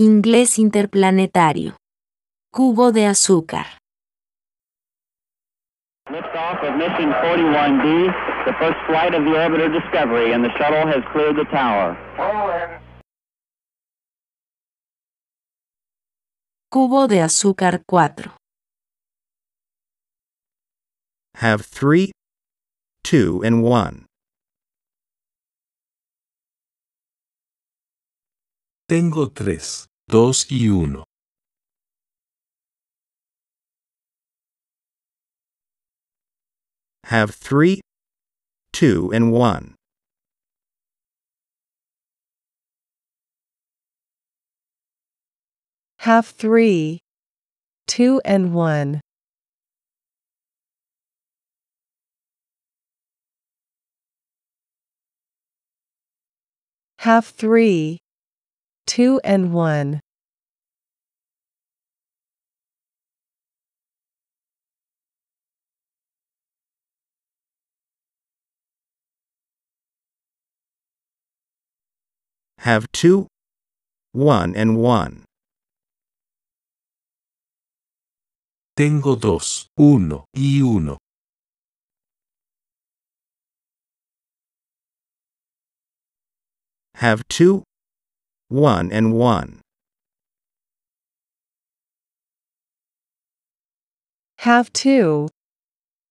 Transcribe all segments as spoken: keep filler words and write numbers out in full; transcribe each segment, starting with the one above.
Inglés Interplanetario. Cubo de Azúcar. Liftoff of Mission forty-one D, the first flight of the orbiter Discovery, and the shuttle has cleared the tower. Cubo de Azúcar cuatro. Have three, two, and one. Tengo tres, dos y uno. Have three, two, and one. Have three, two, and one. Have three, two, and one. Have two, one, and one. Tengo dos, uno, y uno. Have two, one, and one. Have two,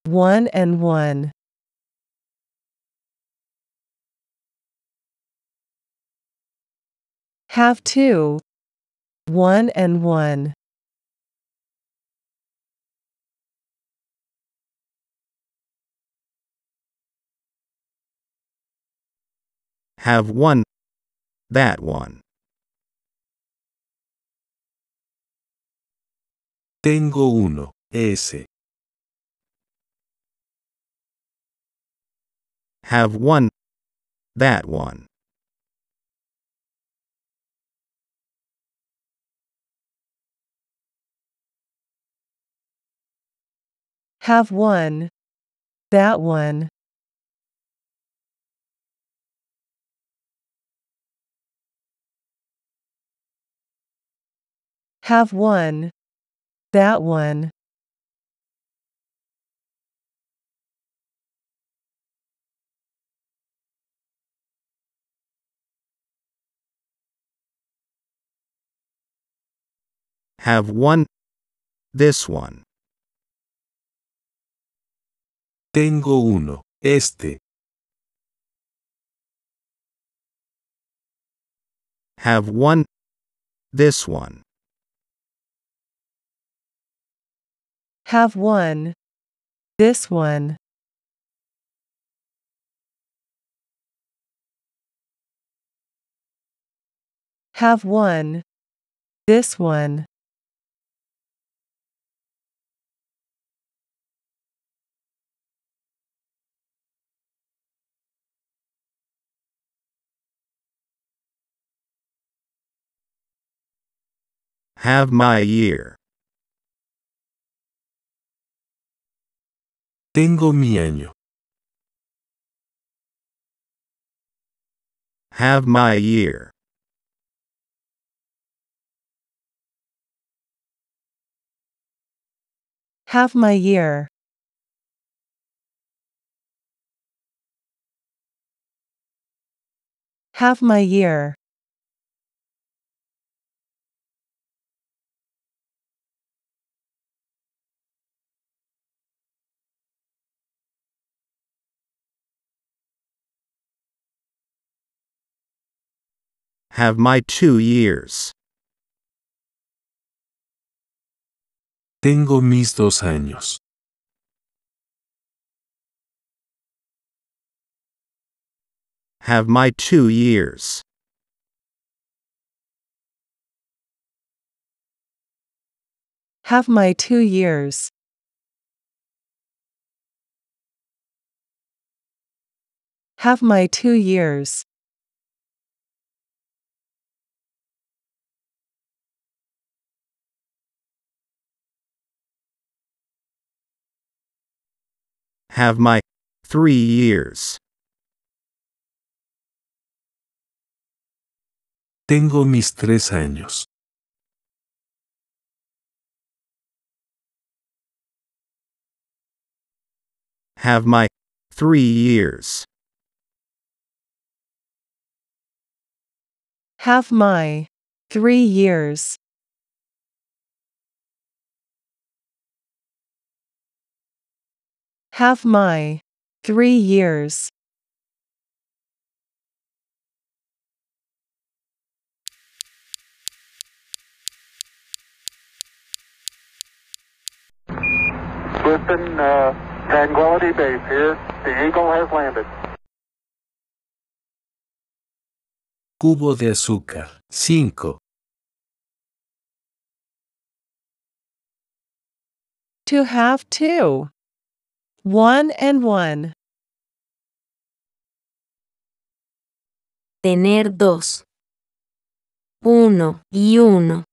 one, and one. Have two, one, and one. Have one, that one. Tengo uno, ese. Have one, that one. Have one, that one. Have one, that one. Have one, this one. Tengo uno, este. Have one, this one. Have one, this one. Have one, this one. Have my year. Tengo mi año. Have my year. Have my year. Have my year. Have my two years. Tengo mis dos años. Have my two years. Have my two years. Have my two years. Have my three years. Tengo mis tres años. have my three years. Have my three years. Have my three years. Houston, uh, Tranquility Base here. The Eagle has landed. Cubo de Azúcar, cinco. To have two. One and one. Tener dos. Uno y uno.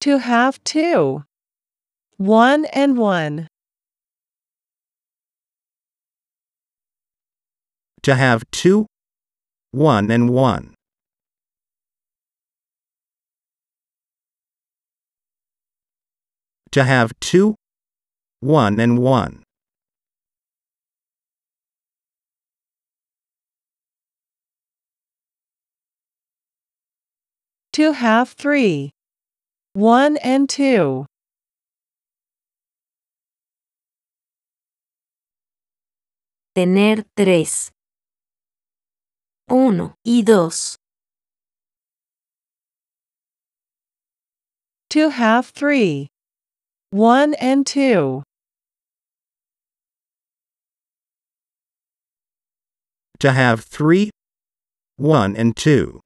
To have two. One and one. To have two. One and one. To have two. One and one. To have three. One and two. Tener tres. Uno y dos. To have three. One and two. To have three. One and two.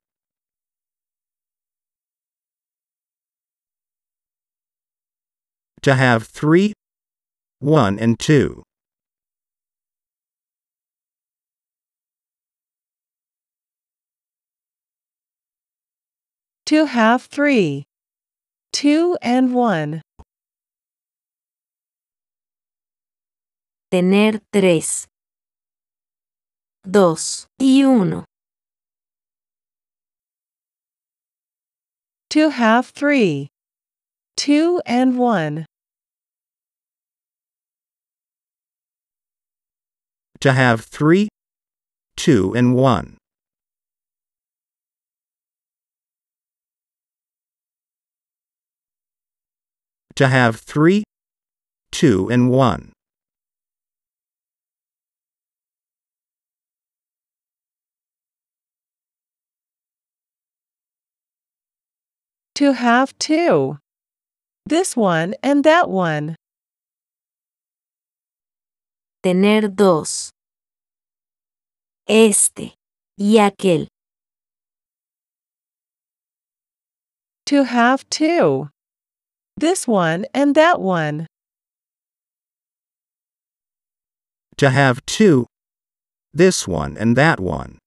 To have three, one and two. To have three, two and one. Tener tres, dos y uno. To have three, two and one. To have three, two and one. To have three, two and one. To have two. This one and that one. Tener dos. Este y aquel. To have two. This one and that one. To have two. This one and that one.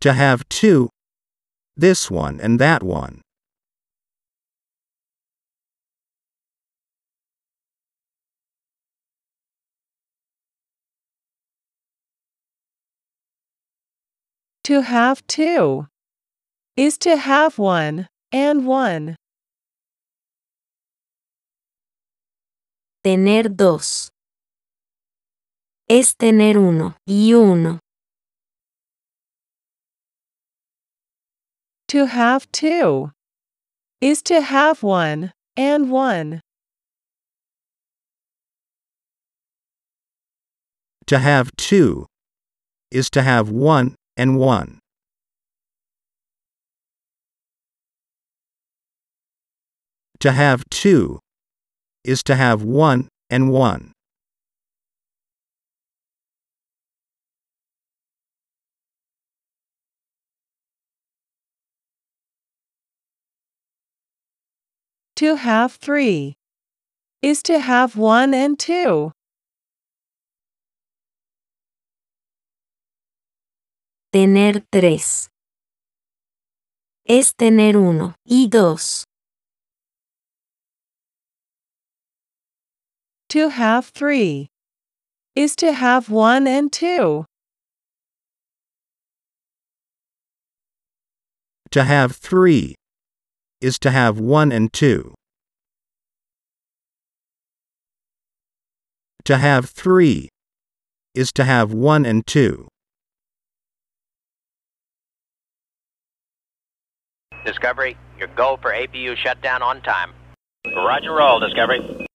To have two. This one and that one. To have two is to have one and one. Tener dos es tener uno y uno. To have two is to have one and one. To have two is to have one and one. To have two is to have one and one. To have three is to have one and two. Tener tres es tener uno y dos. To have three is to have one and two. To have three is to have one and two. To have three is to have one and two. Discovery, your goal for A P U shutdown on time. Roger, roll, Discovery.